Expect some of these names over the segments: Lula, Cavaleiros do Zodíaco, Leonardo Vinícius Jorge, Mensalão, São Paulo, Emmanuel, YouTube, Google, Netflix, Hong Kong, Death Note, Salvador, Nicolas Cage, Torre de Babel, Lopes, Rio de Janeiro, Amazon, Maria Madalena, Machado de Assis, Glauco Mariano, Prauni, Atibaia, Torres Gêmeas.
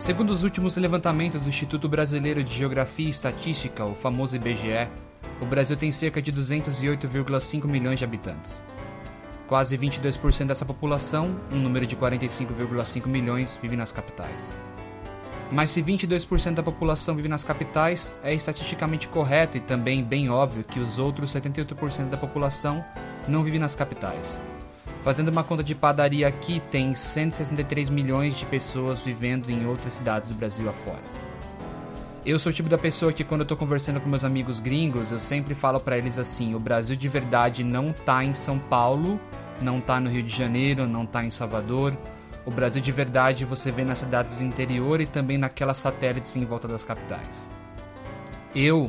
Segundo os últimos levantamentos do Instituto Brasileiro de Geografia e Estatística, o famoso IBGE, o Brasil tem cerca de 208,5 milhões de habitantes. Quase 22% dessa população, um número de 45,5 milhões, vive nas capitais. Mas se 22% da população vive nas capitais, é estatisticamente correto e também bem óbvio que os outros 78% da população não vive nas capitais. Fazendo uma conta de padaria aqui, tem 163 milhões de pessoas vivendo em outras cidades do Brasil afora. Eu sou o tipo da pessoa que quando eu tô conversando com meus amigos gringos, eu sempre falo pra eles assim, o Brasil de verdade não tá em São Paulo, não tá no Rio de Janeiro, não tá em Salvador. O Brasil de verdade você vê nas cidades do interior e também naquelas satélites em volta das capitais. Eu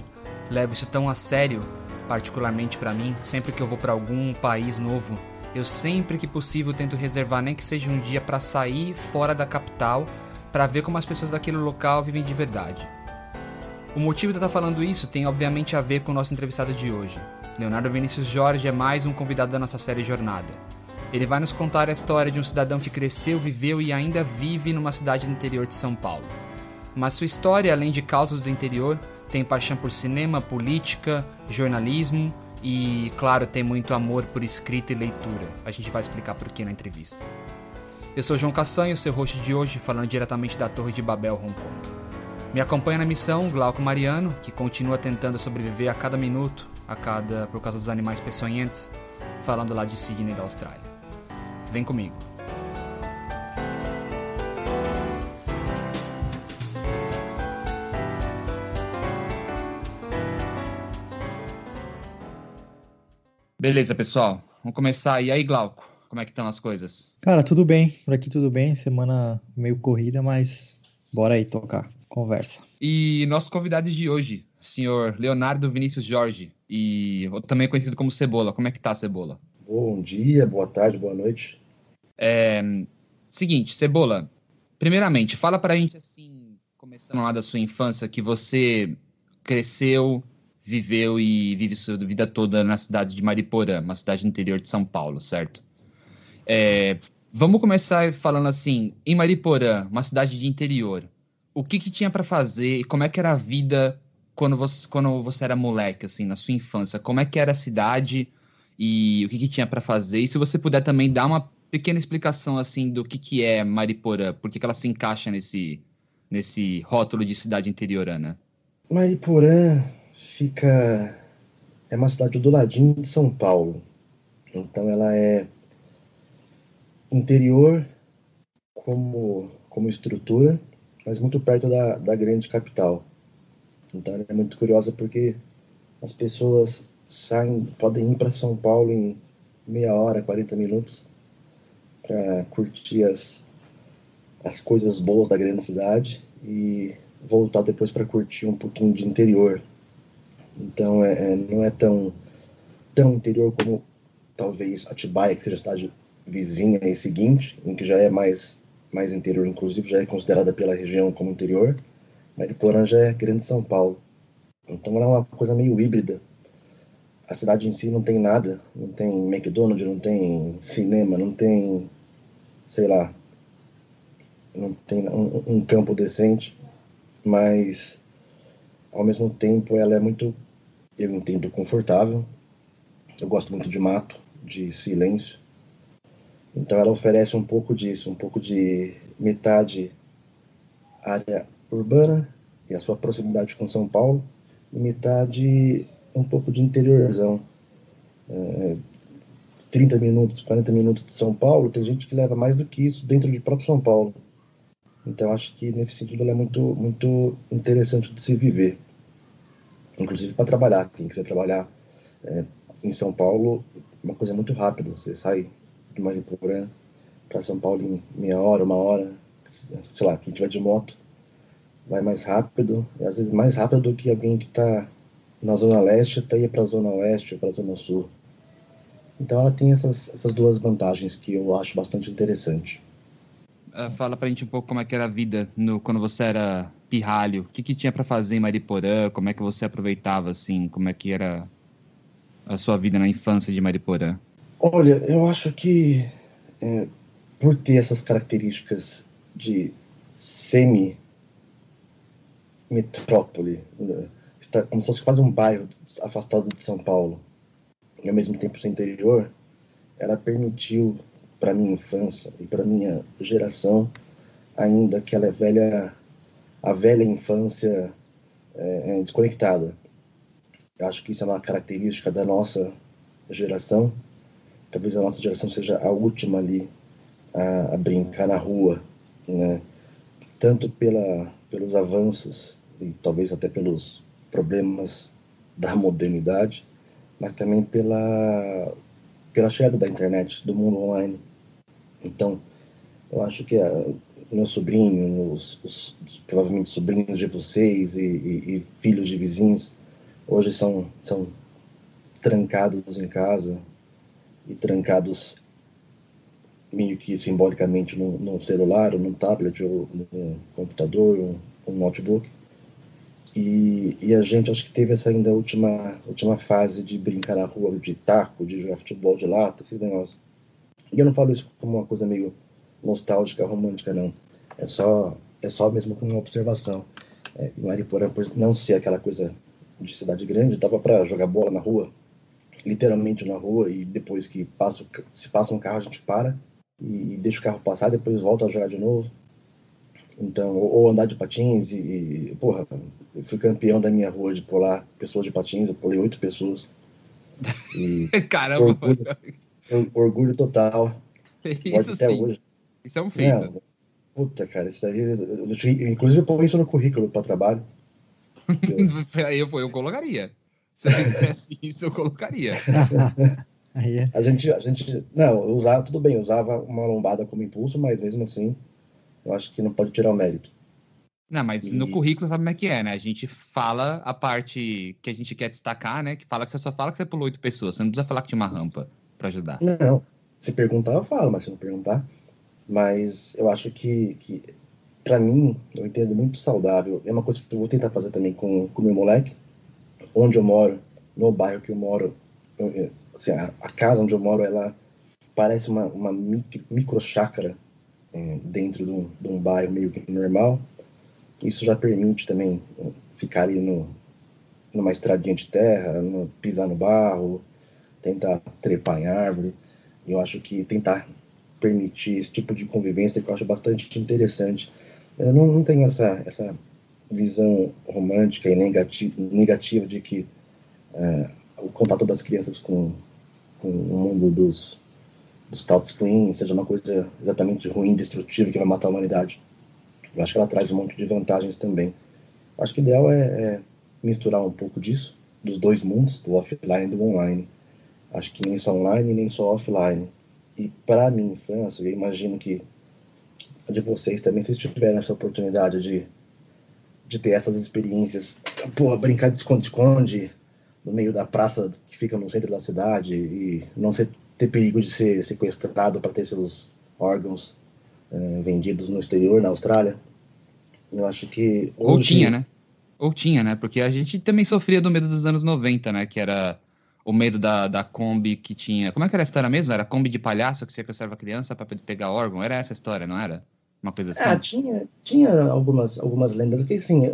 levo isso tão a sério, particularmente pra mim, sempre que eu vou pra algum país novo, eu sempre que possível tento reservar nem que seja um dia para sair fora da capital para ver como as pessoas daquele local vivem de verdade. O motivo de eu estar falando isso tem obviamente a ver com o nosso entrevistado de hoje. Leonardo Vinícius Jorge é mais um convidado da nossa série Jornada. Ele vai nos contar a história de um cidadão que cresceu, viveu e ainda vive numa cidade do interior de São Paulo. Mas sua história, além de causas do interior, tem paixão por cinema, política, jornalismo. E, claro, tem muito amor por escrita e leitura. A gente vai explicar por que na entrevista. Eu sou João Caçanho, seu host de hoje, falando diretamente da Torre de Babel, Hong Kong. Me acompanha na missão Glauco Mariano, que continua tentando sobreviver a cada minuto, por causa dos animais peçonhentos, falando lá de Sydney, da Austrália. Vem comigo. Beleza, pessoal. Vamos começar. E aí, Glauco, como é que estão as coisas? Cara, tudo bem. Por aqui tudo bem. Semana meio corrida, mas bora aí tocar. Conversa. E nosso convidado de hoje, o senhor Leonardo Vinícius Jorge, e também conhecido como Cebola. Como é que tá, Cebola? Bom dia, boa tarde, boa noite. Seguinte, Cebola, primeiramente, fala pra gente, assim, começando lá da sua infância, que você cresceu, viveu e vive sua vida toda na cidade de Mairiporã, uma cidade interior de São Paulo, certo? Vamos começar falando assim, em Mairiporã, uma cidade de interior, o que tinha para fazer e como é que era a vida quando você era moleque, assim, na sua infância? Como é que era a cidade e o que tinha para fazer? E se você puder também dar uma pequena explicação, assim, do que é Mairiporã, por que ela se encaixa nesse rótulo de cidade interiorana? Mairiporã é uma cidade do ladinho de São Paulo, então ela é interior como estrutura, mas muito perto da grande capital, então ela é muito curiosa porque as pessoas podem ir para São Paulo em meia hora, 40 minutos, para curtir as coisas boas da grande cidade e voltar depois para curtir um pouquinho de interior. Então, não é tão interior como, talvez, Atibaia, que seja a cidade vizinha e seguinte, em que já é mais interior, inclusive, já é considerada pela região como interior. Mairiporã já é grande São Paulo. Então, ela é uma coisa meio híbrida. A cidade em si não tem nada, não tem McDonald's, não tem cinema, não tem, sei lá, não tem um campo decente, mas ao mesmo tempo ela é muito, eu entendo, confortável. Eu gosto muito de mato, de silêncio. Então ela oferece um pouco disso, um pouco de metade área urbana e a sua proximidade com São Paulo, e metade um pouco de interiorzão. 30 minutos, 40 minutos de São Paulo, tem gente que leva mais do que isso dentro de próprio São Paulo. Então, acho que nesse sentido ela é muito, muito interessante de se viver. Inclusive para trabalhar. Quem quiser trabalhar em São Paulo, uma coisa muito rápida. Você sai de Mairiporã para São Paulo em meia hora, uma hora. Sei lá, quem tiver de moto vai mais rápido. E às vezes mais rápido do que alguém que está na Zona Leste até ir para a Zona Oeste ou para a Zona Sul. Então, ela tem essas duas vantagens que eu acho bastante interessante. Fala pra gente um pouco como é que era a vida quando você era pirralho. O que tinha pra fazer em Mairiporã? Como é que você aproveitava, assim? Como é que era a sua vida na infância de Mairiporã? Olha, eu acho que por ter essas características de semi metrópole, está como se fosse quase um bairro afastado de São Paulo, e ao mesmo tempo ser interior, ela permitiu para minha infância e para minha geração, ainda que ela é velha, a velha infância desconectada. Eu acho que isso é uma característica da nossa geração. Talvez a nossa geração seja a última ali a brincar na rua, né? Tanto pelos avanços e talvez até pelos problemas da modernidade, mas também pela chegada da internet, do mundo online. Então, eu acho que meu sobrinho, provavelmente sobrinhos de vocês e filhos de vizinhos, hoje são trancados em casa e trancados meio que simbolicamente num celular, ou num tablet, ou num computador, ou um notebook. E a gente acho que teve essa ainda última fase de brincar na rua, de taco, de jogar futebol de lata, esses negócios. E eu não falo isso como uma coisa meio nostálgica, romântica, não. É só mesmo como uma observação. E Mairiporã, por não ser aquela coisa de cidade grande, dava para jogar bola na rua, literalmente na rua, e depois que se passa um carro, a gente para e deixa o carro passar, depois volta a jogar de novo. Então, ou andar de patins e porra, eu fui campeão da minha rua de pular pessoas de patins, eu pulei 8 pessoas. E caramba! Orgulho total. Isso até sim, hoje. Isso é um feito. Não, puta, cara, isso daí... Inclusive, eu ponho isso no currículo para trabalho. eu colocaria. Se eu fizesse isso, eu colocaria. A gente... Não, usava, tudo bem, usava uma lombada como impulso, mas mesmo assim... Eu acho que não pode tirar o mérito. Não, mas no currículo sabe como é que é, né? A gente fala a parte que a gente quer destacar, né? Que fala que você só fala que você pulou 8 pessoas. Você não precisa falar que tinha uma rampa pra ajudar. Não. Se perguntar, eu falo, mas se não perguntar... Mas eu acho que pra mim, eu entendo muito saudável. É uma coisa que eu vou tentar fazer também com o meu moleque. Onde eu moro, no bairro que eu moro... Assim, a casa onde eu moro, ela parece uma micro chácara dentro de um bairro meio que normal. Isso já permite também ficar ali numa estradinha de terra, pisar no barro, tentar trepar em árvore. Eu acho que tentar permitir esse tipo de convivência que eu acho bastante interessante. Eu não tenho essa visão romântica e negativa de que o contato das crianças com o mundo dos touchscreens seja uma coisa exatamente ruim, destrutiva, que vai matar a humanidade. Eu acho que ela traz um monte de vantagens também. Acho que o ideal é misturar um pouco disso, dos dois mundos, do offline e do online. Acho que nem só online, nem só offline. E para a minha infância, eu imagino que a de vocês também, vocês tiveram essa oportunidade de ter essas experiências. Porra, brincar de esconde-esconde no meio da praça que fica no centro da cidade e não ser... ter perigo de ser sequestrado para ter seus órgãos vendidos no exterior, na Austrália. Eu acho que... Hoje... Ou tinha, né? Porque a gente também sofria do medo dos anos 90, né? Que era o medo da Kombi que tinha... Como é que era a história mesmo? Era a Kombi de palhaço que sequestrava a criança para pegar órgão? Era essa a história, não era? Uma coisa assim? Tinha algumas lendas que, assim,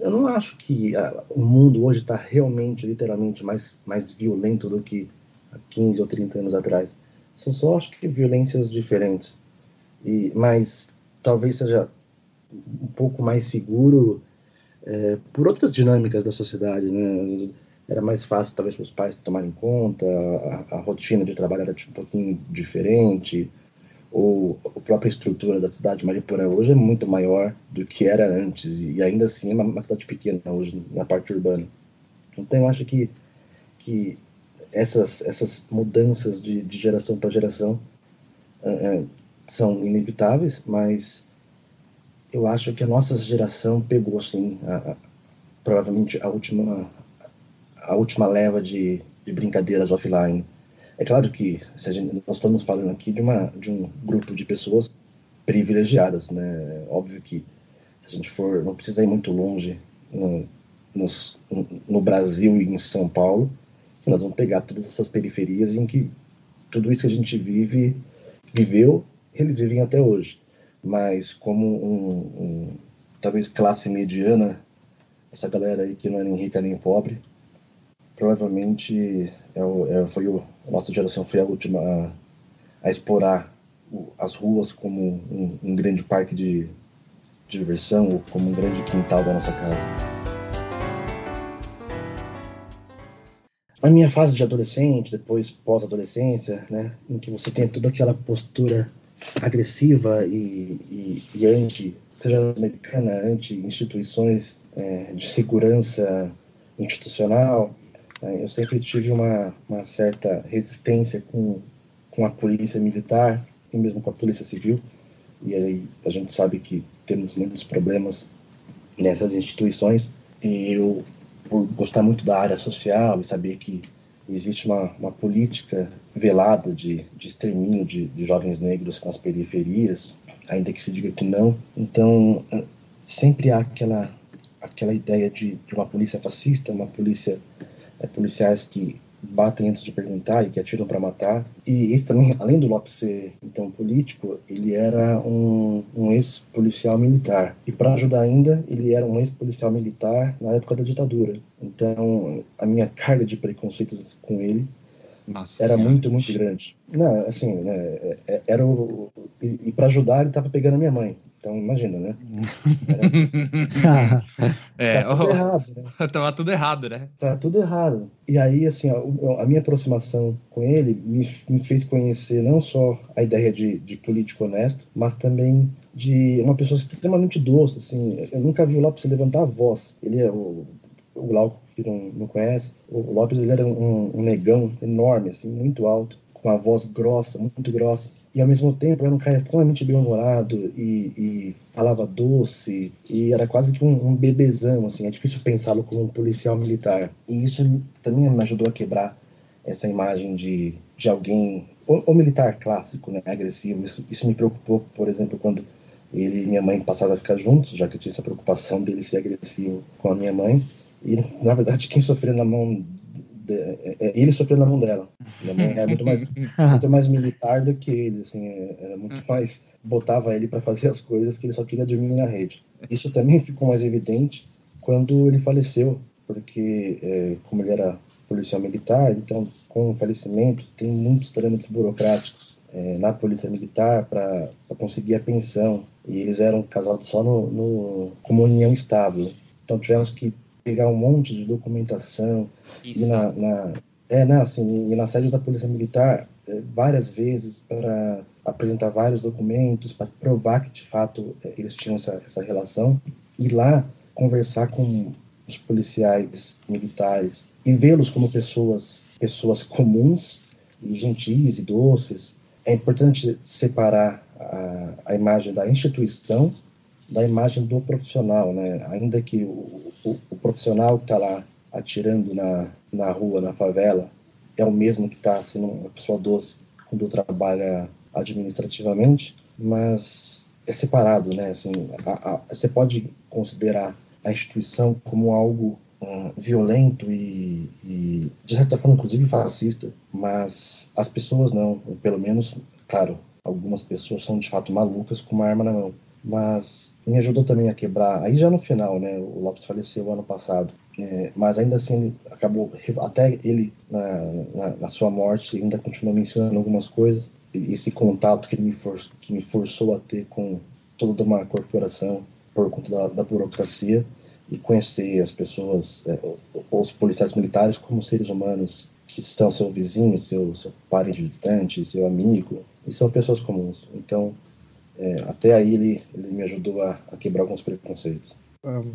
eu não acho que o mundo hoje está realmente, literalmente, mais violento do que há 15 ou 30 anos atrás. São só, acho que, violências diferentes. Mas talvez seja um pouco mais seguro por outras dinâmicas da sociedade, né? Era mais fácil, talvez, para os pais tomarem conta, a rotina de trabalho era um pouquinho diferente, ou a própria estrutura da cidade de Mairiporã hoje é muito maior do que era antes, e ainda assim é uma cidade pequena hoje, na parte urbana. Então, eu acho que essas mudanças de geração para geração são inevitáveis, mas eu acho que a nossa geração pegou, sim, provavelmente a última leva de brincadeiras offline. É claro que nós estamos falando aqui de um grupo de pessoas privilegiadas, né? Óbvio que se a gente for, não precisa ir muito longe no Brasil e em São Paulo, nós vamos pegar todas essas periferias em que tudo isso que a gente viveu, eles vivem até hoje. Mas como talvez classe mediana essa galera aí que não é nem rica nem pobre, provavelmente a nossa geração foi a última a explorar as ruas como um grande parque de diversão ou como um grande quintal da nossa casa. A minha fase de adolescente, depois pós-adolescência, né, em que você tem toda aquela postura agressiva e anti, seja americana, anti-instituições de segurança institucional, eu sempre tive uma certa resistência com a polícia militar e mesmo com a polícia civil. E aí a gente sabe que temos muitos problemas nessas instituições. E eu, por gostar muito da área social e saber que existe uma política velada de extermínio de jovens negros nas periferias, ainda que se diga que não. Então, sempre há aquela ideia de uma polícia fascista, policiais que batem antes de perguntar e que atiram para matar. E esse também, além do Lopes ser então político, ele era um ex-policial militar. E para ajudar ainda, ele era um ex-policial militar na época da ditadura. Então, a minha carga de preconceitos com ele muito grande. Não, assim, né, era e para ajudar, ele tava pegando a minha mãe. Então, imagina, né? Tava tudo errado, né? Tá tudo errado. E aí, assim, a minha aproximação com ele me fez conhecer não só a ideia de político honesto, mas também de uma pessoa extremamente doce, assim. Eu nunca vi o Lopes levantar a voz. Ele é o Glauco, que não conhece. O Lopes, ele era um negão enorme, assim, muito alto, com a voz grossa, muito grossa. E, ao mesmo tempo, era um cara extremamente bem-humorado e falava doce. E era quase que um bebezão, assim. É difícil pensá-lo como um policial militar. E isso também me ajudou a quebrar essa imagem de alguém... Ou militar clássico, né? Agressivo. Isso me preocupou, por exemplo, quando ele e minha mãe passaram a ficar juntos, já que eu tinha essa preocupação dele ser agressivo com a minha mãe. E, na verdade, quem sofreu na mão... ele sofreu na mão dela. Minha mãe era muito mais militar do que ele, assim, era muito mais, botava ele para fazer as coisas que ele só queria dormir na rede. Isso também ficou mais evidente quando ele faleceu, porque como ele era policial militar, então com o falecimento tem muitos trâmites burocráticos na polícia militar para conseguir a pensão, e eles eram casados só no como união estável, então tivemos que pegar um monte de documentação. Isso. E na sede da Polícia Militar, várias vezes, para apresentar vários documentos, para provar que, de fato, eles tinham essa relação. E lá, conversar com os policiais militares e vê-los como pessoas comuns, e gentis e doces. É importante separar a imagem da instituição da imagem do profissional, né? Ainda que o profissional que está lá atirando na rua, na favela, é o mesmo que está sendo uma pessoa doce quando trabalha administrativamente, mas é separado, né? Assim, você pode considerar a instituição como algo violento e, de certa forma, inclusive fascista, mas as pessoas não. Pelo menos, claro, algumas pessoas são, de fato, malucas com uma arma na mão. Mas me ajudou também a quebrar, aí já no final, né? O Lopes faleceu ano passado, mas ainda assim ele acabou, até ele na sua morte ainda continuou me ensinando algumas coisas, e esse contato que ele me forçou a ter com toda uma corporação por conta da burocracia, e conhecer as pessoas, os policiais militares como seres humanos que são seu vizinho, seu parente distante, seu amigo, e são pessoas comuns. Então até aí ele me ajudou a quebrar alguns preconceitos.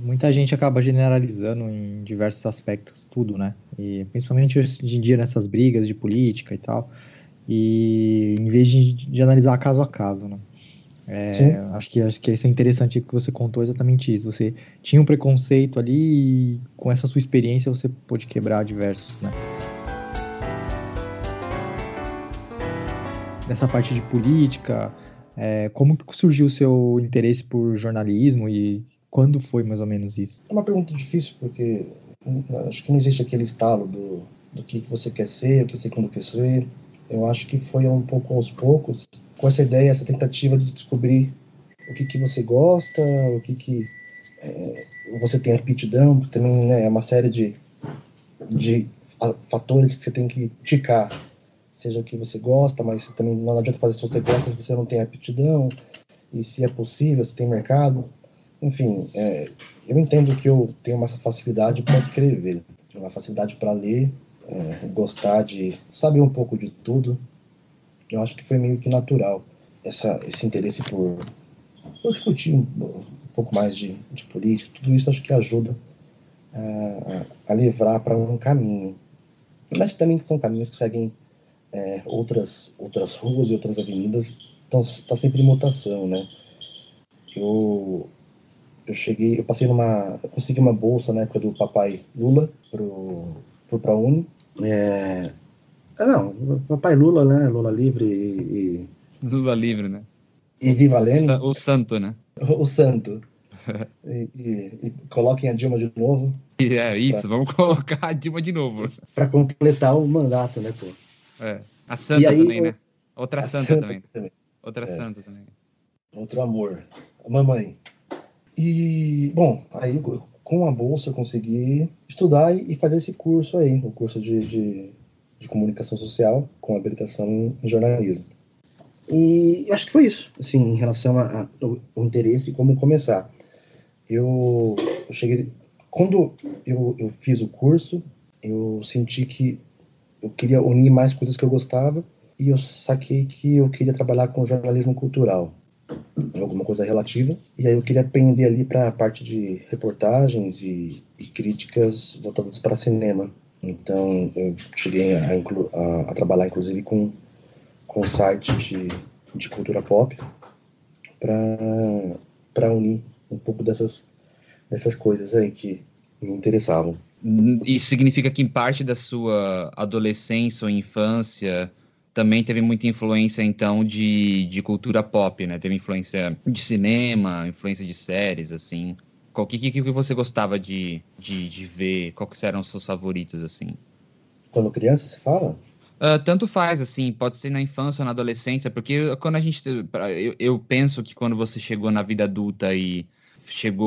Muita gente acaba generalizando em diversos aspectos tudo, né? E principalmente hoje em dia nessas brigas de política e tal. E em vez de analisar caso a caso, né? Acho que isso é interessante que você contou exatamente isso. Você tinha um preconceito ali e com essa sua experiência você pôde quebrar diversos, né? Nessa parte de política... como que surgiu o seu interesse por jornalismo e quando foi mais ou menos isso? É uma pergunta difícil, porque acho que não existe aquele estalo do que você quer ser, o que você quer ser. Eu acho que foi um pouco aos poucos, com essa ideia, essa tentativa de descobrir o que você gosta, você tem aptidão, também, né, é uma série de fatores que você tem que ticar, seja o que você gosta, mas você também não adianta fazer se você gosta se você não tem aptidão, e se é possível, se tem mercado. Enfim, eu entendo que eu tenho uma facilidade para escrever, uma facilidade para ler, gostar de saber um pouco de tudo. Eu acho que foi meio que natural esse interesse por discutir um pouco mais de política. Tudo isso acho que ajuda a livrar para um caminho. Mas também são caminhos que seguem outras ruas e outras avenidas. Então, está sempre em mutação, né? Eu consegui uma bolsa na época do papai Lula pro Prauni. Papai Lula, né? Lula livre e... Lula livre, né? E Viva Leme. O santo, né? O santo. E coloquem a Dilma de novo. Vamos colocar a Dilma de novo. Para completar o mandato, né, pô? A santa aí, também, né? Outra santa também. Outra santa também. Outro amor. A mamãe. E, bom, aí com a bolsa eu consegui estudar e fazer esse curso aí, o curso de comunicação social com habilitação em jornalismo. E eu acho que foi isso, assim, em relação ao interesse e como começar. Eu cheguei... Quando eu fiz o curso, eu senti que eu queria unir mais coisas que eu gostava e eu saquei que eu queria trabalhar com jornalismo cultural, alguma coisa relativa. E aí eu queria aprender ali para a parte de reportagens e críticas voltadas para cinema. Então eu cheguei a trabalhar inclusive com site de cultura pop para unir um pouco dessas coisas aí que me interessavam. Isso significa que em parte da sua adolescência ou infância também teve muita influência, então, de cultura pop, né? Teve influência de cinema, influência de séries, assim. O que você gostava de ver? Quais eram os seus favoritos, assim? Quando criança, você fala? Tanto faz, assim, pode ser na infância ou na adolescência, porque quando a gente... Eu penso que quando você chegou na vida adulta e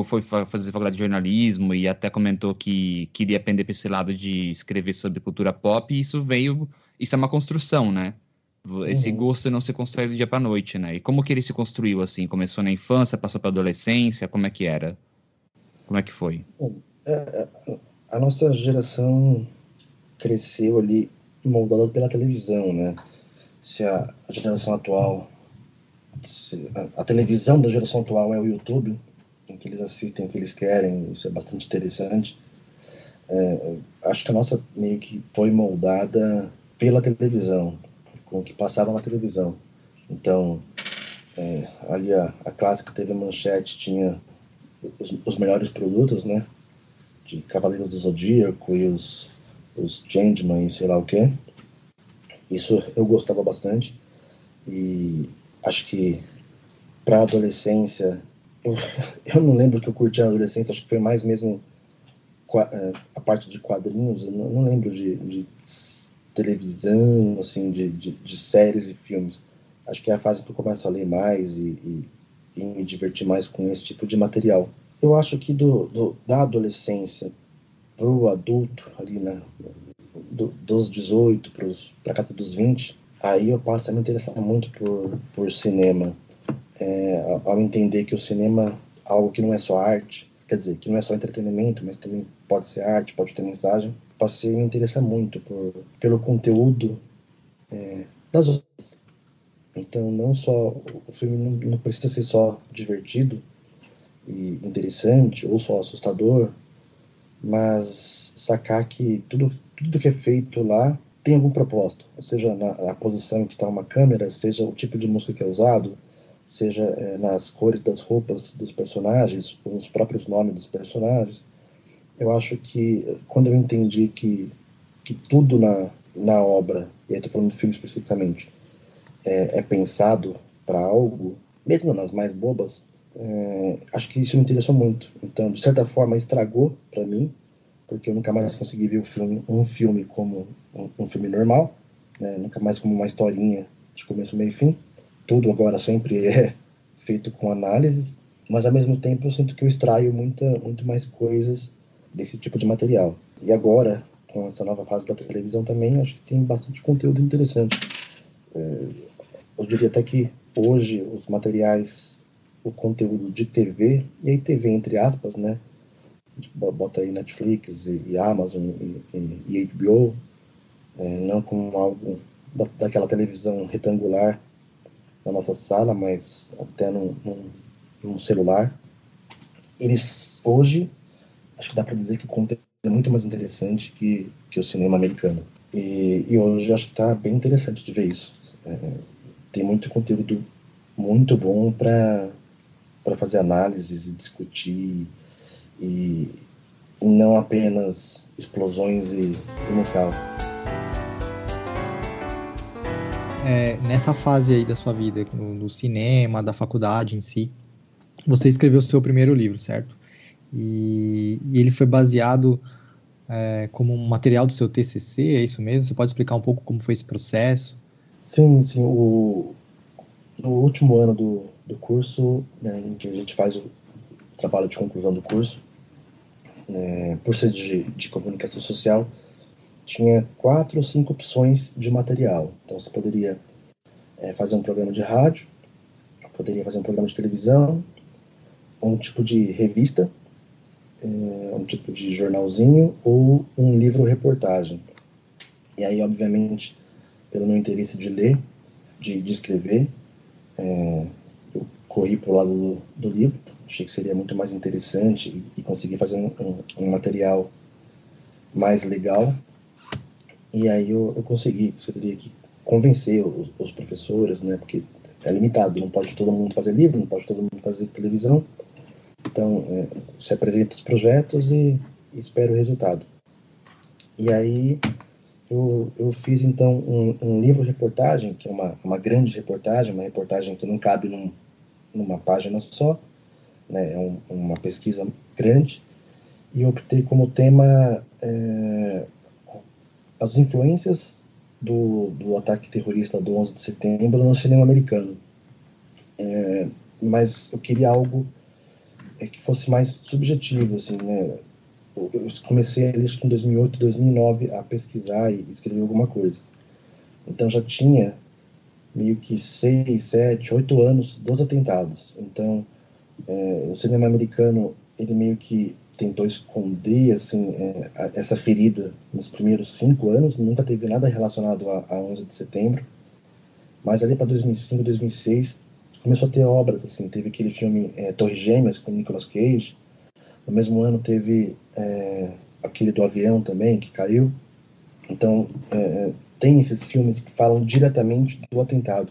foi fazer faculdade de jornalismo e até comentou que queria aprender para esse lado de escrever sobre cultura pop, isso é uma construção, né? Esse gosto não se constrói do dia para noite, né? E como que ele se construiu, assim? Começou na infância, passou para adolescência, como é que era? Como é que foi? A nossa geração cresceu ali moldada pela televisão, né? Se a geração atual... Se a televisão da geração atual é o YouTube, em que eles assistem o que eles querem, isso é bastante interessante. Acho que a nossa meio que foi moldada pela televisão, com o que passava na televisão. Então, ali a clássica TV Manchete tinha os melhores produtos, né? De Cavaleiros do Zodíaco e os Changeman e sei lá o quê. Isso eu gostava bastante. E acho que para a adolescência... Eu não lembro que eu curti a adolescência, acho que foi mais mesmo a parte de quadrinhos, eu não lembro de televisão, assim, de séries e filmes. Acho que é a fase que eu começo a ler mais e me divertir mais com esse tipo de material. Eu acho que da adolescência para o adulto, ali, né, dos 18 para casa dos 20, aí eu passo a me interessar muito por cinema. Ao entender que o cinema, algo que não é só arte, quer dizer, que não é só entretenimento, mas também pode ser arte, pode ter mensagem, passei a me interessar muito pelo conteúdo das outras. Então, não só o filme não precisa ser só divertido e interessante ou só assustador, mas sacar que tudo que é feito lá tem algum propósito, seja na posição em que está uma câmera, seja o tipo de música que é usado, seja nas cores das roupas dos personagens, com os próprios nomes dos personagens. Eu acho que quando eu entendi que tudo na obra, e aí estou falando do filme especificamente, é pensado para algo, mesmo nas mais bobas, acho que isso me interessou muito. Então, de certa forma, estragou para mim, porque eu nunca mais consegui ver um filme como um filme normal, né? Nunca mais como uma historinha de começo, meio e fim. Tudo agora sempre é feito com análises, mas ao mesmo tempo eu sinto que eu extraio muito mais coisas desse tipo de material. E agora, com essa nova fase da televisão também, acho que tem bastante conteúdo interessante. Eu diria até que hoje os materiais, o conteúdo de TV, e aí TV entre aspas, né? Bota aí Netflix e Amazon e HBO, não como algo daquela televisão retangular na nossa sala, mas até num celular. Eles, hoje, acho que dá para dizer que o conteúdo é muito mais interessante que o cinema americano. E hoje acho que está bem interessante de ver isso. Tem muito conteúdo muito bom para fazer análises e discutir, e não apenas explosões e musical. Nessa fase aí da sua vida, no cinema, da faculdade em si, você escreveu o seu primeiro livro, certo? E ele foi baseado como um material do seu TCC, é isso mesmo? Você pode explicar um pouco como foi esse processo? Sim. No último ano do curso, né, a gente faz o trabalho de conclusão do curso. Por ser de comunicação social, tinha 4 ou 5 opções de material. Então, você poderia fazer um programa de rádio, poderia fazer um programa de televisão, um tipo de revista, um tipo de jornalzinho ou um livro-reportagem. E aí, obviamente, pelo meu interesse de ler, de escrever, eu corri para o lado do livro. Achei que seria muito mais interessante e consegui fazer um material mais legal. E aí eu consegui. Você teria que convencer os professores, né? Porque é limitado, não pode todo mundo fazer livro, não pode todo mundo fazer televisão. Então, se apresenta os projetos e espera o resultado. E aí eu fiz, então, um livro-reportagem, que é uma grande reportagem, uma reportagem que não cabe numa página só, né? É uma pesquisa grande. E eu optei como tema as influências do ataque terrorista do 11 de setembro no cinema americano. Mas eu queria algo que fosse mais subjetivo, assim, né? Eu comecei, acho que em 2008, 2009, a pesquisar e escrever alguma coisa. Então já tinha meio que 6, 7, 8 anos dos atentados. Então, o cinema americano, ele meio que tentou esconder, assim, essa ferida nos primeiros 5 anos. Nunca teve nada relacionado a 11 de setembro. Mas ali para 2005, 2006, começou a ter obras, assim. Teve aquele filme Torres Gêmeas, com Nicolas Cage. No mesmo ano teve aquele do avião também, que caiu. Então, tem esses filmes que falam diretamente do atentado.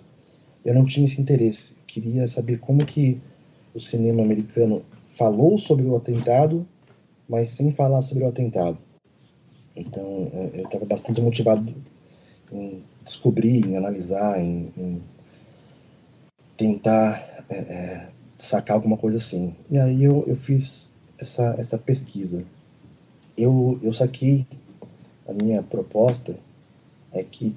Eu não tinha esse interesse. Eu queria saber como que o cinema americano falou sobre o atentado, mas sem falar sobre o atentado. Então, eu estava bastante motivado em descobrir, em analisar, em tentar sacar alguma coisa assim. E aí eu fiz essa pesquisa. Eu saquei, a minha proposta é que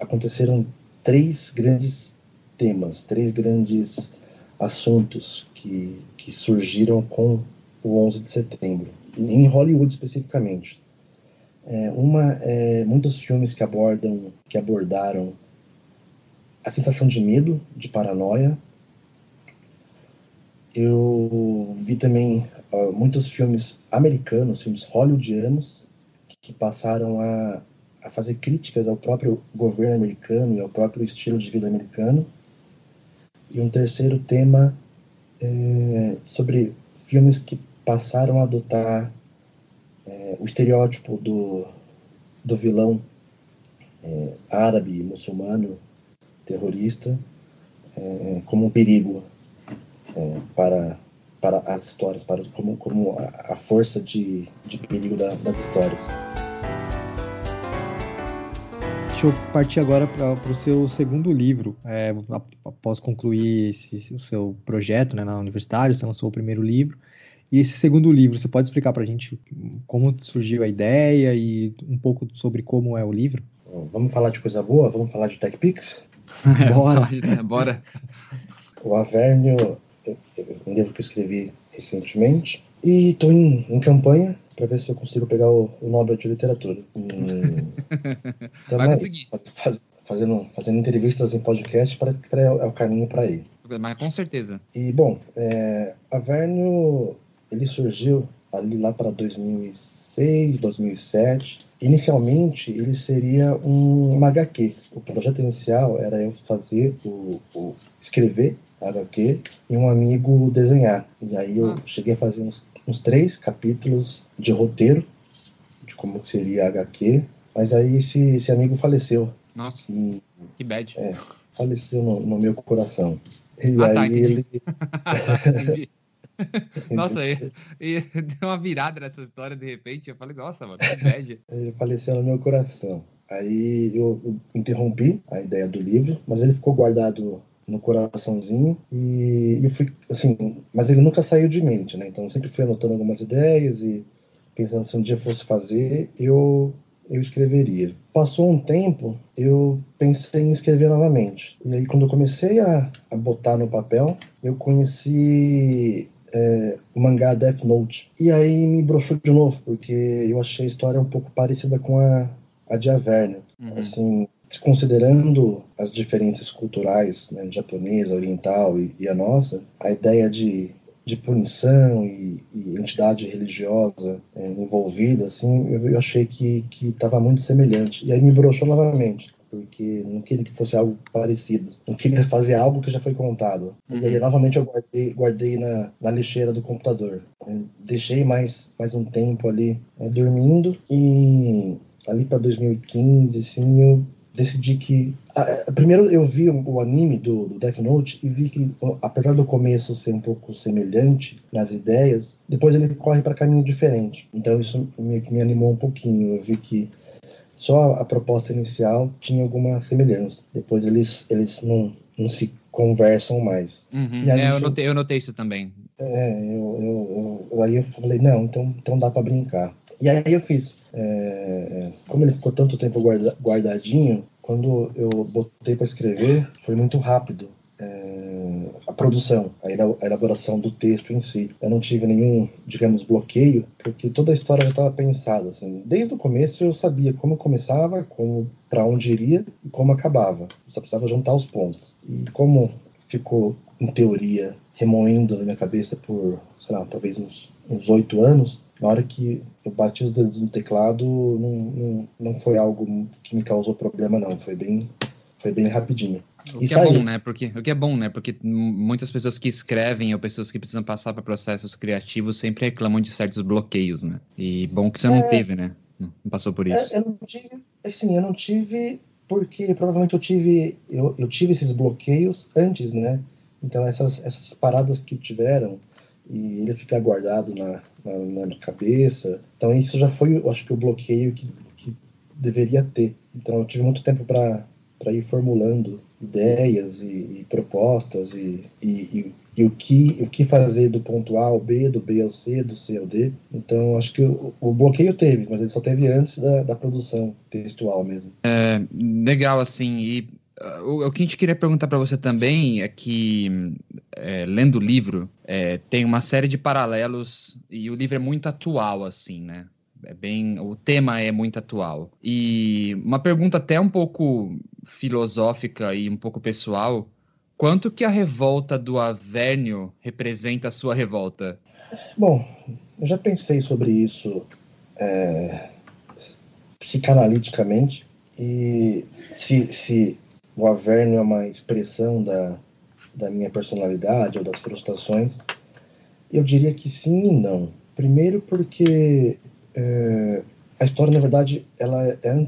aconteceram 3 grandes temas, 3 grandes assuntos que surgiram com o 11 de setembro, em Hollywood especificamente. Muitos filmes que abordaram a sensação de medo, de paranoia. Eu vi também muitos filmes americanos, filmes hollywoodianos, que passaram a fazer críticas ao próprio governo americano e ao próprio estilo de vida americano. E um terceiro tema sobre filmes que passaram a adotar o estereótipo do vilão árabe, muçulmano, terrorista, como um perigo para as histórias, como a força de perigo das histórias. Deixa eu partir agora para o seu segundo livro. Após concluir o seu projeto, né, na universidade, você lançou o primeiro livro. E esse segundo livro, você pode explicar para a gente como surgiu a ideia e um pouco sobre como é o livro? Vamos falar de coisa boa? Vamos falar de TechPix? Bora! Bora! O Averno um livro que eu escrevi recentemente. E estou em campanha para ver se eu consigo pegar o Nobel de Literatura. Então, vai conseguir. Fazendo entrevistas em podcast é o caminho para ir. Mas com certeza. E, bom, Averno, ele surgiu ali lá para 2006, 2007. Inicialmente, ele seria um HQ. O projeto inicial era eu fazer escrever HQ e um amigo desenhar. E aí eu cheguei a fazer uns 3 capítulos de roteiro de como seria a HQ. Mas aí esse amigo faleceu. Nossa, que bad. Faleceu no meu coração. E aí ele... Nossa, e deu uma virada nessa história de repente. Eu falei, nossa, mano, que bad. Ele faleceu no meu coração. Aí eu interrompi a ideia do livro, mas ele ficou guardado no coraçãozinho, e eu fui, assim, mas ele nunca saiu de mente, né? Então eu sempre fui anotando algumas ideias e pensando se um dia fosse fazer, eu escreveria. Passou um tempo, eu pensei em escrever novamente. E aí, quando eu comecei a botar no papel, eu conheci o mangá Death Note. E aí me broxou de novo, porque eu achei a história um pouco parecida com a de Averno. Uhum. Assim, desconsiderando as diferenças culturais, né, japonesa, oriental e a nossa, a ideia de punição e entidade religiosa envolvida, assim, eu achei que estava muito semelhante. E aí me broxou novamente, porque não queria que fosse algo parecido. Não queria fazer algo que já foi contado. Uhum. E aí, novamente, eu guardei na lixeira do computador. Eu deixei mais um tempo ali dormindo, e ali para 2015, assim, eu decidi que... Primeiro eu vi o anime do Death Note e vi que, apesar do começo ser um pouco semelhante nas ideias, depois ele corre para caminho diferente. Então isso meio que me animou um pouquinho. Eu vi que só a proposta inicial tinha alguma semelhança. Depois eles não se conversam mais. Uhum. E aí eu notei isso também. Aí eu falei, não, então dá para brincar. E aí eu fiz. Como ele ficou tanto tempo guardadinho, quando eu botei para escrever, foi muito rápido. A produção, a elaboração do texto em si. Eu não tive nenhum, digamos, bloqueio, porque toda a história já estava pensada, assim. Desde o começo eu sabia como começava, para onde iria e como acabava. Eu só precisava juntar os pontos. E como ficou, em teoria, remoendo na minha cabeça por, sei lá, talvez uns 8 anos, na hora que eu bati os dedos no teclado, não foi algo que me causou problema, não. Foi bem rapidinho. O que é bom, né? Porque muitas pessoas que escrevem ou pessoas que precisam passar para processos criativos sempre reclamam de certos bloqueios, né? E bom que você não teve, né? Não passou por isso. Eu não tive, porque provavelmente eu tive esses bloqueios antes, né? Então essas paradas que tiveram, e ele ficar guardado na cabeça, então isso já foi, eu acho que o bloqueio que deveria ter. Então eu tive muito tempo para ir formulando ideias e propostas e o que fazer do ponto A ao B, do B ao C, do C ao D. Então acho que o bloqueio teve, mas ele só teve antes da produção textual mesmo. Legal, assim, e o que a gente queria perguntar para você também é que, lendo o livro, tem uma série de paralelos, e o livro é muito atual, assim, né? O tema é muito atual. E uma pergunta até um pouco filosófica e um pouco pessoal: quanto que a revolta do Averno representa a sua revolta? Bom, eu já pensei sobre isso psicanaliticamente, e se o Averno é uma expressão da minha personalidade ou das frustrações, eu diria que sim e não. Primeiro porque a história, na verdade, ela é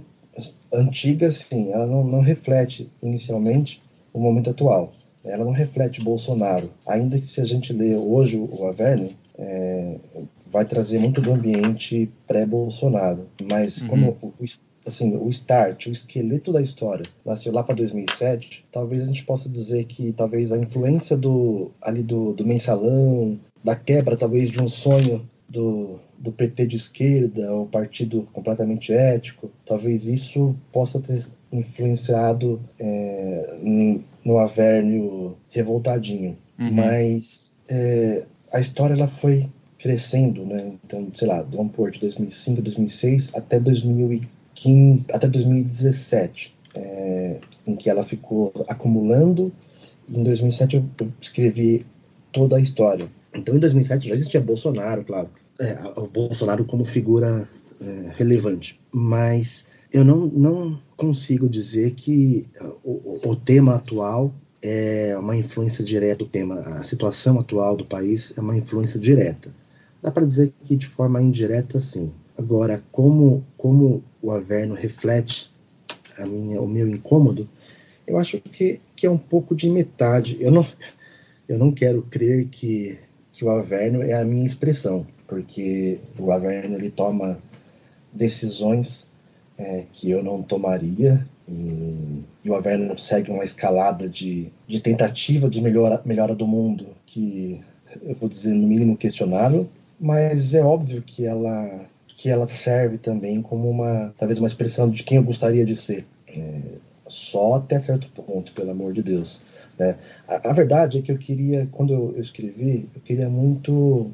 antiga, sim. Ela não reflete, inicialmente, o momento atual. Ela não reflete Bolsonaro. Ainda que, se a gente ler hoje o Averno, vai trazer muito do ambiente pré-Bolsonaro. Mas, como o start, o esqueleto da história, nasceu lá para 2007, talvez a gente possa dizer que talvez a influência do Mensalão, da quebra, talvez, de um sonho do PT de esquerda, o partido completamente ético, talvez isso possa ter influenciado no Averno revoltadinho. Uhum. Mas a história ela foi crescendo, né? Então, sei lá, vamos pôr de 2005, 2006 até 2015, até 2017, em que ela ficou acumulando. Em 2007 eu escrevi toda a história. Então, em 2007 já existia Bolsonaro, claro. O Bolsonaro como figura relevante. Mas eu não consigo dizer que o tema atual é uma influência direta do tema. A situação atual do país é uma influência direta. Dá para dizer que de forma indireta, sim. Agora, como o Averno reflete o meu incômodo, eu acho que é um pouco de metade. Eu não quero crer que o Averno é a minha expressão, porque o Averno ele toma decisões que eu não tomaria, e o Averno segue uma escalada de tentativa de melhora do mundo que, eu vou dizer, no mínimo questionável, mas é óbvio que ela serve também como talvez uma expressão de quem eu gostaria de ser. Só até certo ponto, pelo amor de Deus. Né? A verdade é que eu queria, quando eu escrevi, eu queria muito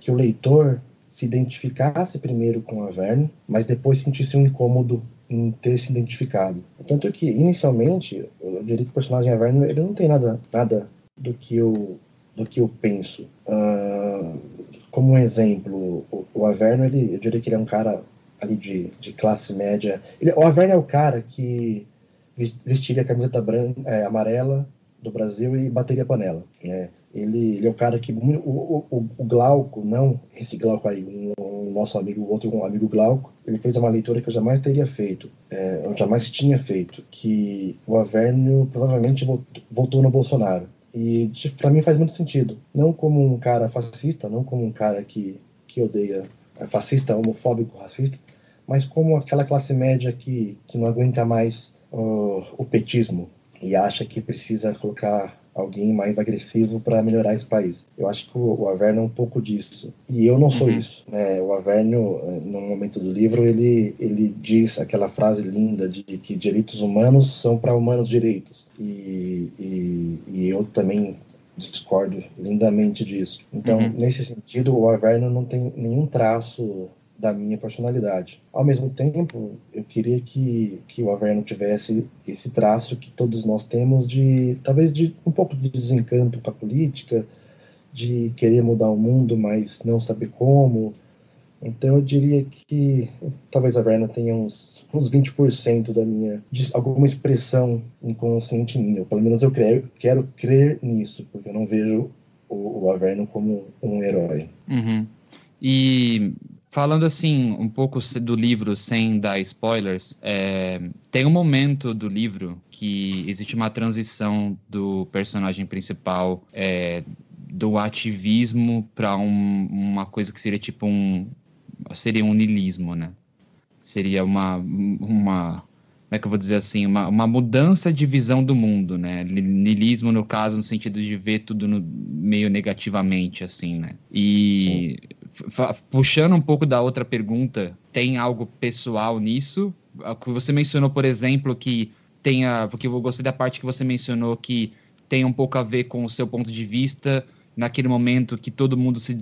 que o leitor se identificasse primeiro com o Averno, mas depois sentisse um incômodo em ter se identificado. Tanto que, inicialmente, eu diria que o personagem Averno ele não tem nada do que eu penso. Como um exemplo, o Averno, eu diria que ele é um cara ali de classe média. O Averno é o cara que vestiria a camiseta amarela do Brasil e bateria a panela. Né? Ele é o cara que... O Glauco, não esse Glauco aí, o nosso amigo, o outro amigo Glauco, ele fez uma leitura que eu jamais teria feito, eu jamais tinha feito, que o Averno provavelmente votou no Bolsonaro. E para mim faz muito sentido. Não como um cara fascista, não como um cara que odeia fascista, homofóbico, racista, mas como aquela classe média que não aguenta mais o petismo e acha que precisa colocar alguém mais agressivo para melhorar esse país. Eu acho que o Averno é um pouco disso. E eu não sou isso. Né? O Averno, no momento do livro, ele diz aquela frase linda de que direitos humanos são para humanos direitos. E eu também discordo lindamente disso. Então, nesse sentido, o Averno não tem nenhum traço da minha personalidade. Ao mesmo tempo, eu queria que o Averno tivesse esse traço que todos nós temos talvez de um pouco de desencanto com a política, de querer mudar o mundo, mas não saber como. Então, eu diria que talvez o Averno tenha uns 20% de alguma expressão inconsciente minha. Pelo menos eu quero crer nisso, porque eu não vejo o Averno como um herói. Uhum. E... falando assim, um pouco do livro sem dar spoilers, tem um momento do livro que existe uma transição do personagem principal do ativismo para uma coisa que seria tipo seria um niilismo, né? Seria uma como é que eu vou dizer assim, uma mudança de visão do mundo, né? Niilismo, no caso, no sentido de ver tudo meio negativamente, assim, né? E... sim. Puxando um pouco da outra pergunta, tem algo pessoal nisso? Você mencionou, por exemplo, que porque eu gostei da parte que você mencionou que tem um pouco a ver com o seu ponto de vista naquele momento que todo mundo se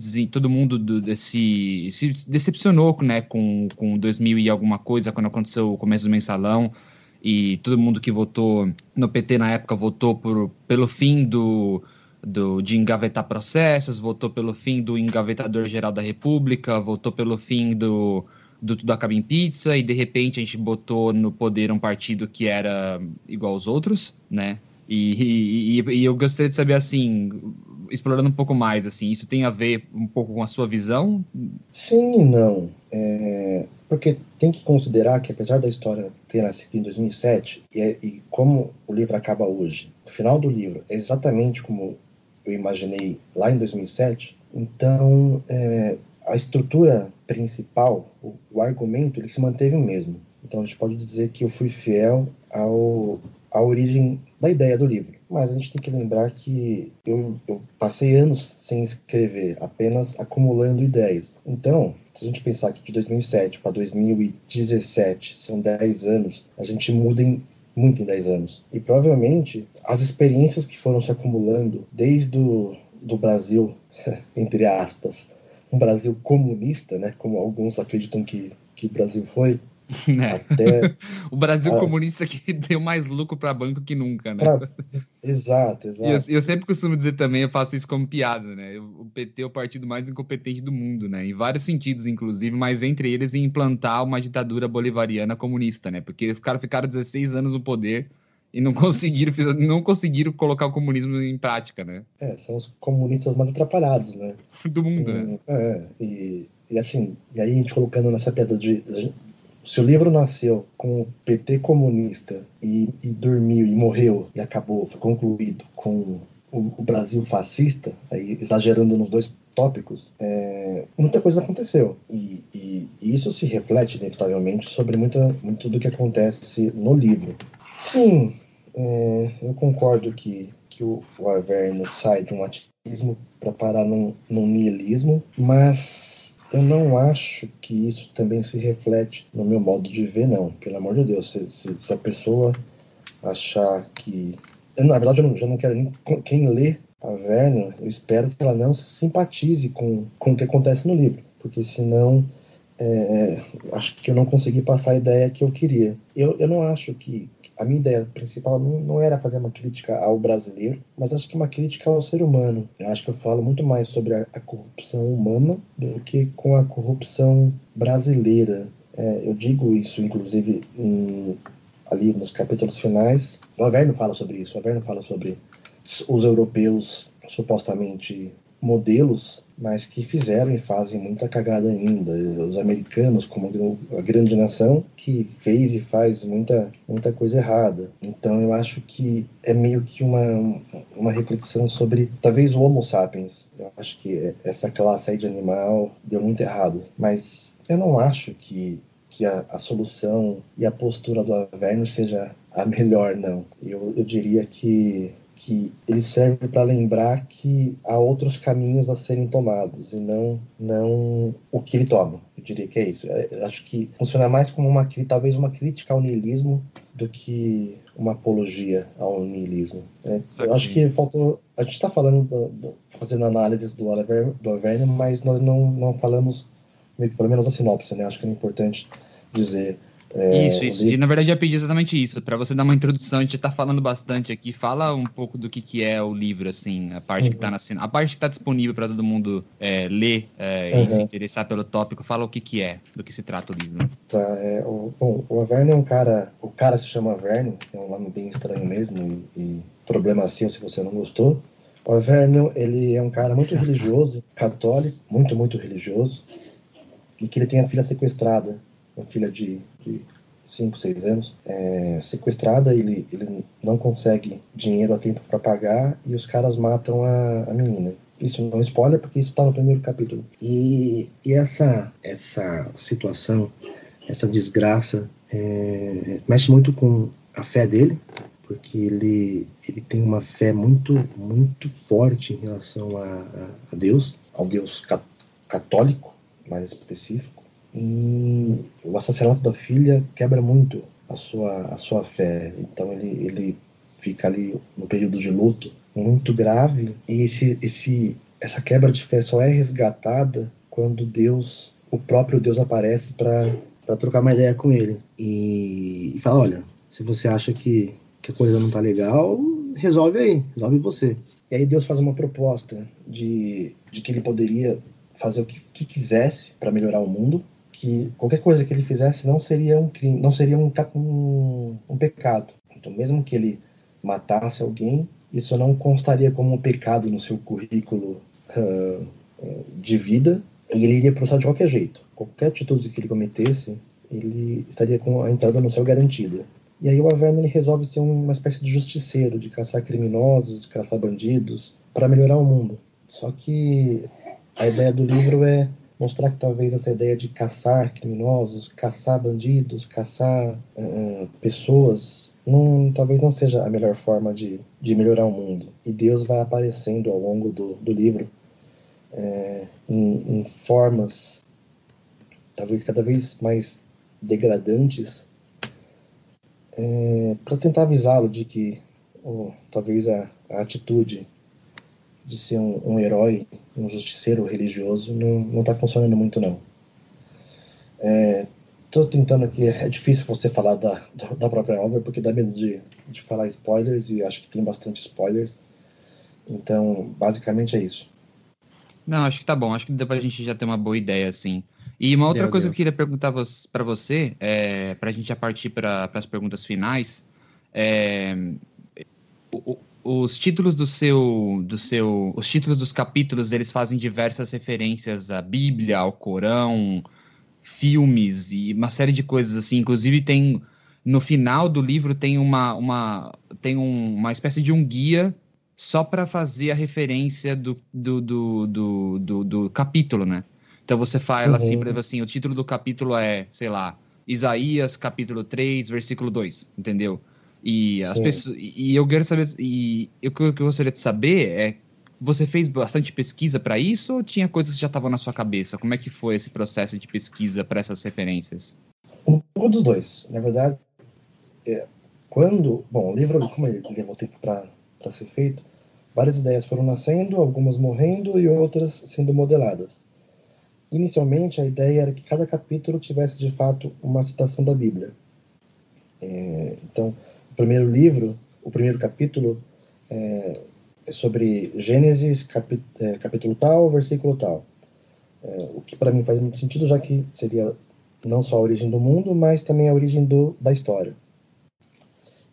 decepcionou, né, com 2000 e alguma coisa, quando aconteceu o começo do Mensalão, e todo mundo que votou no PT na época votou pelo fim de engavetar processos, votou pelo fim do engavetador geral da República, votou pelo fim do Tudo Acaba em Pizza, e de repente a gente botou no poder um partido que era igual aos outros, né? E eu gostaria de saber, assim, explorando um pouco mais, assim, isso tem a ver um pouco com a sua visão? Sim e não. Porque tem que considerar que, apesar da história ter nascido em 2007, e como o livro acaba hoje, o final do livro é exatamente como eu imaginei lá em 2007, então a estrutura principal, o argumento, ele se manteve o mesmo. Então a gente pode dizer que eu fui fiel à origem da ideia do livro. Mas a gente tem que lembrar que eu passei anos sem escrever, apenas acumulando ideias. Então, se a gente pensar que de 2007 para 2017 são 10 anos, a gente muda muito em 10 anos. E provavelmente as experiências que foram se acumulando desde do Brasil, entre aspas, um Brasil comunista, né, como alguns acreditam que o Brasil foi, até o Brasil comunista que deu mais lucro para banco que nunca, né? Exato. Eu sempre costumo dizer também, eu faço isso como piada, né? O PT é o partido mais incompetente do mundo, né? Em vários sentidos, inclusive, mas entre eles em implantar uma ditadura bolivariana comunista, né? Porque os caras ficaram 16 anos no poder e não conseguiram colocar o comunismo em prática, né? São os comunistas mais atrapalhados, né? Do mundo, né? E aí a gente colocando nessa pedra de... Se o livro nasceu com o PT comunista e dormiu e morreu e acabou, foi concluído com o Brasil fascista, aí exagerando nos dois tópicos, muita coisa aconteceu. E isso se reflete, inevitavelmente, sobre muito do que acontece no livro. Sim, eu concordo que o Averno sai de um ativismo para parar num niilismo, mas... eu não acho que isso também se reflete no meu modo de ver, não. Pelo amor de Deus, se a pessoa achar que... Eu, na verdade, já não quero nem... Quem lê Averno, eu espero que ela não se simpatize com o que acontece no livro. Porque senão, acho que eu não consegui passar a ideia que eu queria. Eu não acho que... A minha ideia principal não era fazer uma crítica ao brasileiro, mas acho que uma crítica ao ser humano. Eu acho que eu falo muito mais sobre a corrupção humana do que com a corrupção brasileira. Eu digo isso, inclusive, ali nos capítulos finais. O Averno fala sobre isso. O Averno fala sobre os europeus supostamente modelos, mas que fizeram e fazem muita cagada ainda. Os americanos, como a grande nação, que fez e faz muita coisa errada. Então eu acho que é meio que uma reflexão sobre, talvez, o Homo sapiens. Eu acho que essa classe aí de animal deu muito errado. Mas eu não acho que a solução e a postura do Averno seja a melhor, não. Eu diria que ele serve para lembrar que há outros caminhos a serem tomados e não o que ele toma. Eu diria que é isso. Eu acho que funciona mais como talvez uma crítica ao niilismo do que uma apologia ao niilismo. Eu acho que faltou... A gente está falando, fazendo análises do Averno, mas nós não falamos, pelo menos a sinopse, né? Acho que é importante dizer... Isso. E na verdade eu pedi exatamente isso, para você dar uma introdução. A gente tá falando bastante aqui. Fala um pouco do que é o livro, assim, a parte que tá na cena, a parte que tá disponível para todo mundo ler e se interessar pelo tópico. Fala o que é, do que se trata o livro. Tá, o Averno é um cara. O cara se chama Averno, é um nome bem estranho mesmo, e problema seu se você não gostou. O Averno, ele é um cara muito religioso, católico, muito religioso, e que ele tem a filha sequestrada. Uma filha de 5, 6 anos, sequestrada. Ele não consegue dinheiro a tempo para pagar e os caras matam a menina. Isso não é spoiler, porque isso está no primeiro capítulo. E essa situação, essa desgraça, mexe muito com a fé dele, porque ele tem uma fé muito forte em relação a Deus, ao Deus católico, mais específico. E o assassinato da filha quebra muito a sua fé. Então ele fica ali no período de luto muito grave. E essa quebra de fé só é resgatada quando Deus, o próprio Deus, aparece para trocar uma ideia com ele. E fala: olha, se você acha que a coisa não tá legal, resolve aí, resolve você. E aí Deus faz uma proposta de que ele poderia fazer o que quisesse para melhorar o mundo, que qualquer coisa que ele fizesse não seria um crime, não seria um pecado. Então, mesmo que ele matasse alguém, isso não constaria como um pecado no seu currículo de vida, e ele iria processar de qualquer jeito. Qualquer atitude que ele cometesse, ele estaria com a entrada no céu garantida. E aí o Averno, ele resolve ser uma espécie de justiceiro, de caçar criminosos, caçar bandidos, para melhorar o mundo. Só que a ideia do livro é mostrar que talvez essa ideia de caçar criminosos, caçar bandidos, caçar pessoas talvez não seja a melhor forma de melhorar o mundo. E Deus vai aparecendo ao longo do livro em formas talvez cada vez mais degradantes para tentar avisá-lo de que talvez a atitude de ser um herói, um justiceiro religioso não está funcionando muito não. Estou tentando aqui, é difícil você falar da própria obra, porque dá medo de falar spoilers, e acho que tem bastante spoilers, então basicamente é isso. Não, acho que tá bom, acho que dá pra gente já ter uma boa ideia, assim. E uma outra coisa que eu queria perguntar para você, para a gente já partir para as perguntas finais, os títulos os títulos dos capítulos, eles fazem diversas referências à Bíblia, ao Corão, filmes e uma série de coisas assim. Inclusive tem, no final do livro tem uma espécie de um guia só para fazer a referência do capítulo, né? Então você fala assim, por exemplo, assim, o título do capítulo é, sei lá, Isaías, capítulo 3, versículo 2, entendeu? E as pessoas, e eu quero saber, e o que eu gostaria de saber é, você fez bastante pesquisa para isso ou tinha coisas que já estavam na sua cabeça? Como é que foi esse processo de pesquisa para essas referências? Um pouco dos dois, na verdade. O livro, como ele levou tempo para ser feito, várias ideias foram nascendo, algumas morrendo e outras sendo modeladas. Inicialmente, a ideia era que cada capítulo tivesse, de fato, uma citação da Bíblia. Então, o primeiro capítulo é sobre Gênesis, capítulo tal, versículo tal. O que, para mim, faz muito sentido, já que seria não só a origem do mundo, mas também a origem da história.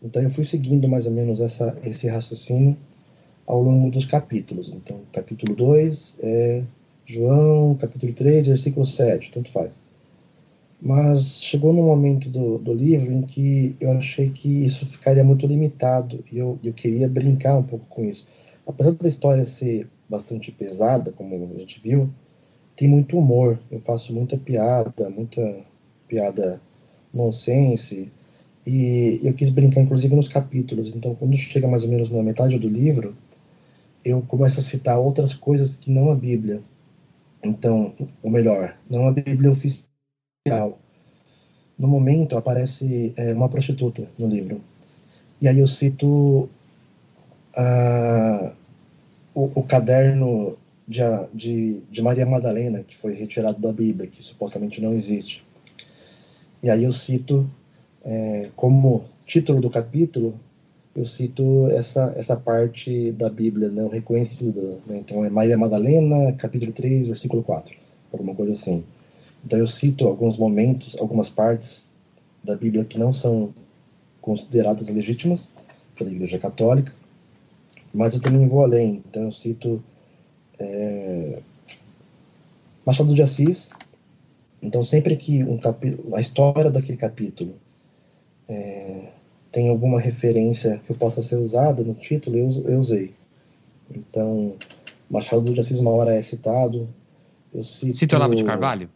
Então, eu fui seguindo, mais ou menos, esse raciocínio ao longo dos capítulos. Então, capítulo 2 é João, capítulo 3, versículo 7, tanto faz. Mas chegou num momento do livro em que eu achei que isso ficaria muito limitado, e eu queria brincar um pouco com isso. Apesar da história ser bastante pesada, como a gente viu, tem muito humor. Eu faço muita piada nonsense, e eu quis brincar, inclusive, nos capítulos. Então, quando chega mais ou menos na metade do livro, eu começo a citar outras coisas que não a Bíblia. Então, ou melhor, não a Bíblia oficial. No momento, aparece uma prostituta no livro. E aí eu cito o caderno de Maria Madalena, que foi retirado da Bíblia, que supostamente não existe. E aí eu cito, como título do capítulo, eu cito essa parte da Bíblia não reconhecida, né? Então é Maria Madalena, capítulo 3, versículo 4, alguma coisa assim. Então eu cito alguns momentos, algumas partes da Bíblia que não são consideradas legítimas pela Igreja Católica, mas eu também vou além. Então eu cito Machado de Assis. Então sempre que a história daquele capítulo tem alguma referência que eu possa ser usada no título, eu usei. Então, Machado de Assis uma hora é citado. Eu cito... Cita o Olavo de Carvalho?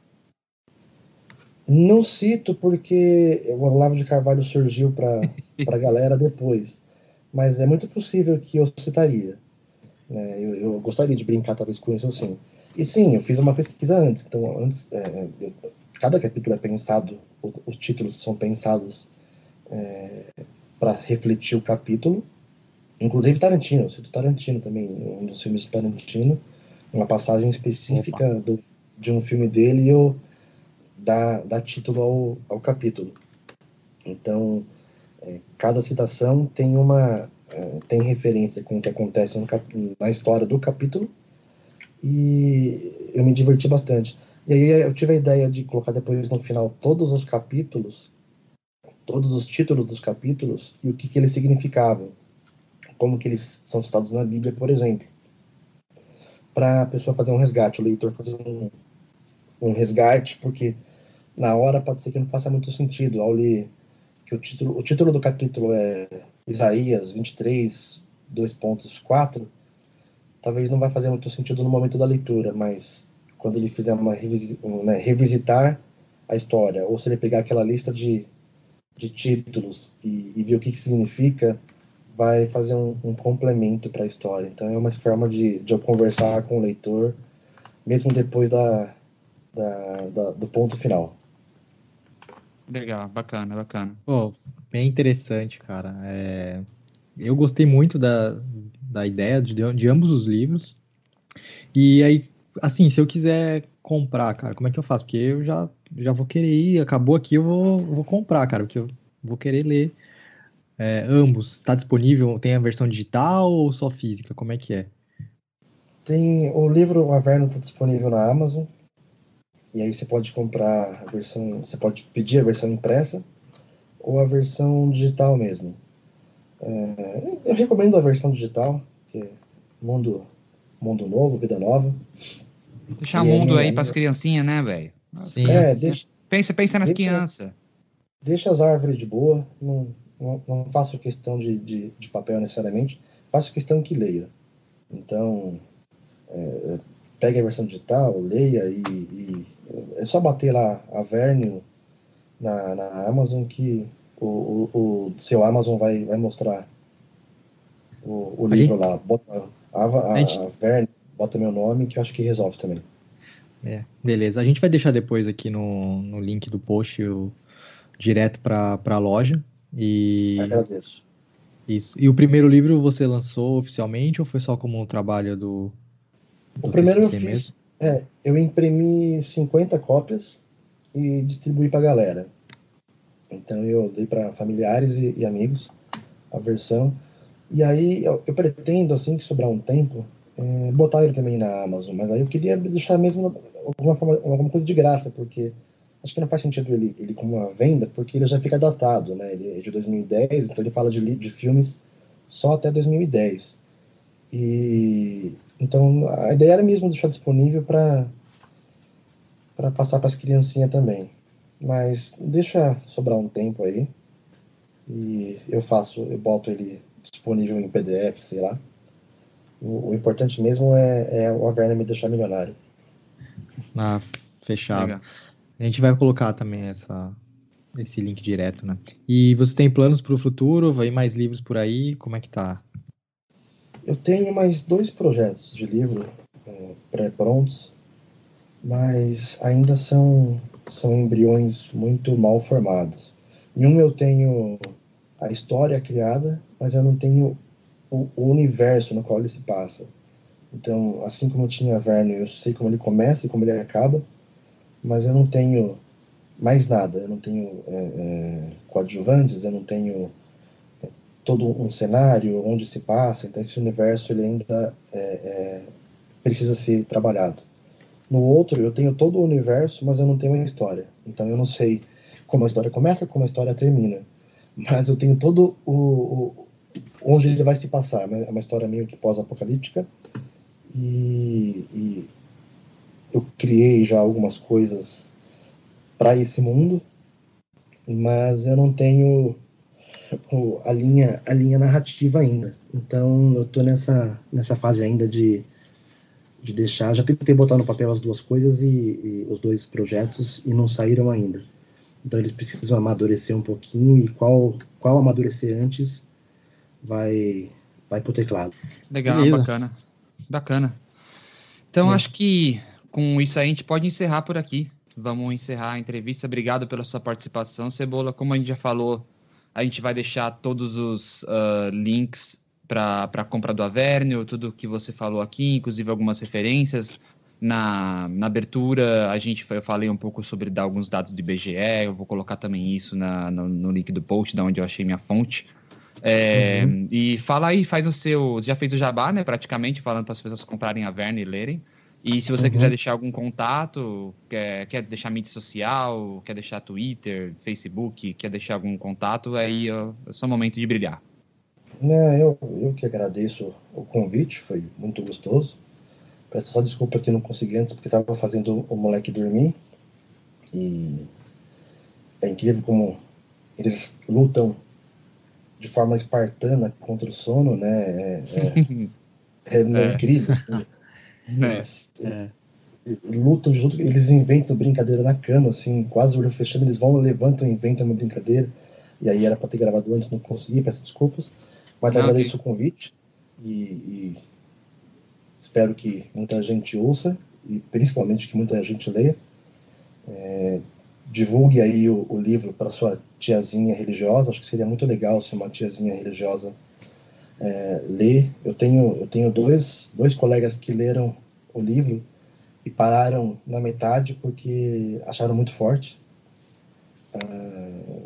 Não cito, porque o Olavo de Carvalho surgiu para a galera depois. Mas é muito possível que eu citaria. Eu gostaria de brincar talvez com isso, assim. E sim, eu fiz uma pesquisa antes. Então, antes, cada capítulo é pensado, os títulos são pensados para refletir o capítulo. Inclusive Tarantino, eu cito Tarantino também, um dos filmes de Tarantino, uma passagem específica de um filme dele, e eu dá título ao capítulo. Então cada citação tem tem referência com o que acontece na história do capítulo, e eu me diverti bastante. E aí eu tive a ideia de colocar depois no final todos os títulos dos capítulos e o que eles significavam, como que eles são citados na Bíblia, por exemplo, para a pessoa fazer um resgate, o leitor fazer um resgate, porque na hora pode ser que não faça muito sentido ao ler que o título do capítulo é Isaías 23, 2.4, talvez não vai fazer muito sentido no momento da leitura, mas quando ele fizer uma revisitar a história, ou se ele pegar aquela lista de títulos e ver o que significa, vai fazer um complemento para a história. Então é uma forma de eu conversar com o leitor, mesmo depois do ponto final. Legal, bacana, bacana. Pô, é interessante, cara. Eu gostei muito da ideia de ambos os livros. E aí, assim, se eu quiser comprar, cara, como é que eu faço? Porque eu já vou querer ir, acabou aqui, eu vou comprar, cara, porque eu vou querer ler ambos. Tá disponível, tem a versão digital ou só física? Como é que é? Tem o livro Averno, tá disponível na Amazon, e aí você pode comprar a versão, você pode pedir a versão impressa ou a versão digital mesmo. Eu recomendo a versão digital, que é mundo novo, vida nova. Deixar o mundo aí pras criancinhas, né, velho? Pensa nas crianças. Deixa as árvores de boa, não faço questão de papel necessariamente, faço questão que leia. Então, pegue a versão digital, leia e é só bater lá Averno na Amazon que o seu Amazon vai mostrar o livro lá. Bota Averno, bota meu nome, que eu acho que resolve também. Beleza, a gente vai deixar depois aqui no link do post direto para a loja. E... agradeço. Isso. E o primeiro livro você lançou oficialmente ou foi só como um trabalho do... O primeiro eu fiz, eu imprimi 50 cópias e distribuí pra galera. Então eu dei para familiares e amigos a versão. E aí eu pretendo, assim que sobrar um tempo, botar ele também na Amazon. Mas aí eu queria deixar mesmo alguma coisa de graça, porque acho que não faz sentido ele como uma venda, porque ele já fica datado, né? Ele é de 2010, então ele fala de filmes só até 2010. E... então, a ideia era mesmo deixar disponível para passar para as criancinhas também. Mas deixa sobrar um tempo aí. E eu boto ele disponível em PDF, sei lá. O importante mesmo é o Averno me deixar milionário. Ah, fechado. Legal. A gente vai colocar também esse link direto, né? E você tem planos para o futuro? Vai mais livros por aí? Como é que tá? Eu tenho mais 2 projetos de livro pré-prontos, mas ainda são embriões muito mal formados. Em um eu tenho a história criada, mas eu não tenho o universo no qual ele se passa. Então, assim como eu tinha Averno, eu sei como ele começa e como ele acaba, mas eu não tenho mais nada. Eu não tenho coadjuvantes, eu não tenho... todo um cenário, onde se passa. Então esse universo ele ainda precisa ser trabalhado. No outro, eu tenho todo o universo, mas eu não tenho a história. Então eu não sei como a história começa, como a história termina. Mas eu tenho todo onde ele vai se passar. É uma história meio que pós-apocalíptica. E eu criei já algumas coisas para esse mundo, mas eu não tenho... a linha narrativa ainda. Então eu tô nessa fase ainda de deixar, já tentei botar no papel as duas coisas e os 2 projetos e não saíram ainda. Então eles precisam amadurecer um pouquinho e qual amadurecer antes vai pro teclado. Legal, beleza. Bacana. Então acho que com isso aí a gente pode encerrar por aqui. Vamos encerrar a entrevista. Obrigado pela sua participação, Cebola. Como a gente já falou, a gente vai deixar todos os links para a compra do Averno, tudo que você falou aqui, inclusive algumas referências. Na abertura, eu falei um pouco sobre alguns dados do IBGE, eu vou colocar também isso no link do post, da onde eu achei minha fonte. E fala aí, faz o seu... Você já fez o jabá, né, praticamente, falando para as pessoas comprarem Averno e lerem. E se você quiser deixar algum contato, quer deixar mídia social, quer deixar Twitter, Facebook, quer deixar algum contato, aí é só o momento de brilhar. Eu que agradeço o convite, foi muito gostoso. Peço só desculpa que eu não consegui antes, porque estava fazendo o moleque dormir. E é incrível como eles lutam de forma espartana contra o sono, né? É incrível, assim. Eles lutam junto, eles inventam brincadeira na cama, assim, quase olho fechando, eles vão, levantam, inventam uma brincadeira. e aí era para ter gravado antes, não consegui, peço desculpas, mas não, agradeço o convite e espero que muita gente ouça e principalmente que muita gente leia. Divulgue aí o livro para sua tiazinha religiosa, acho que seria muito legal se uma tiazinha religiosa ler. Eu tenho dois colegas que leram o livro e pararam na metade porque acharam muito forte.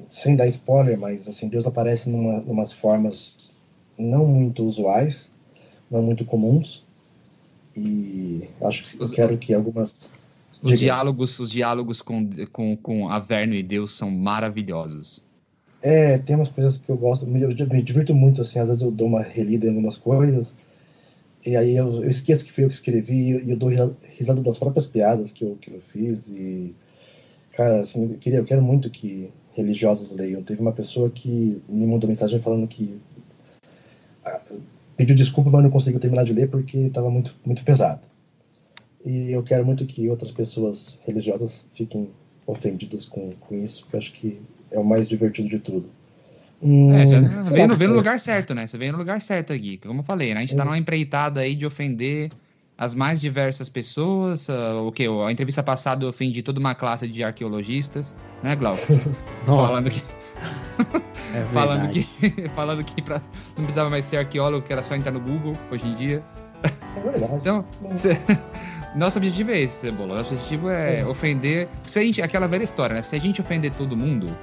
Sem dar spoiler, mas assim, Deus aparece numas formas não muito usuais, não muito comuns, e acho que eu quero que algumas... Os diálogos com Averno e Deus são maravilhosos. Tem umas coisas que eu gosto, eu me divirto muito, assim, às vezes eu dou uma relida em algumas coisas, e aí eu esqueço que fui eu que escrevi, e eu dou risada das próprias piadas que eu fiz, e, cara, assim, eu quero muito que religiosos leiam. Teve uma pessoa que me mandou mensagem falando que pediu desculpa, mas não conseguiu terminar de ler porque estava muito, muito pesado. E eu quero muito que outras pessoas religiosas fiquem ofendidas com isso, porque eu acho que é o mais divertido de tudo. Vem no lugar certo, né? Você vem no lugar certo aqui, como eu falei, né? A gente tá numa empreitada aí de ofender as mais diversas pessoas. A entrevista passada eu ofendi toda uma classe de arqueologistas, né, Glauco? Falando que... é falando que não precisava mais ser arqueólogo, que era só entrar no Google hoje em dia. É verdade. Então, nosso objetivo é esse, Cebola. Nosso objetivo é ofender... Se a gente, aquela velha história, né? Se a gente ofender todo mundo,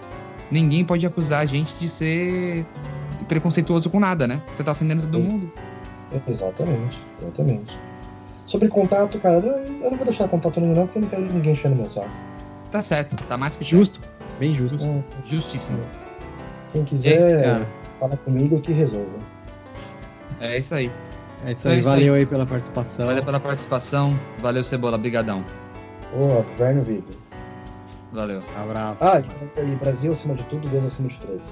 ninguém pode acusar a gente de ser preconceituoso com nada, né? Você tá ofendendo todo mundo. Exatamente. Sobre contato, cara, eu não vou deixar contato nenhum, não, porque eu não quero ninguém enchendo meu saco. Tá certo, tá mais que justo. Certo. Bem justo. Justíssimo. Quem quiser, fala comigo que resolva. É isso aí. Valeu aí pela participação. Valeu, Cebola. Brigadão. Averno vivo. Valeu. Abraço. E Brasil acima de tudo, Deus acima de todos.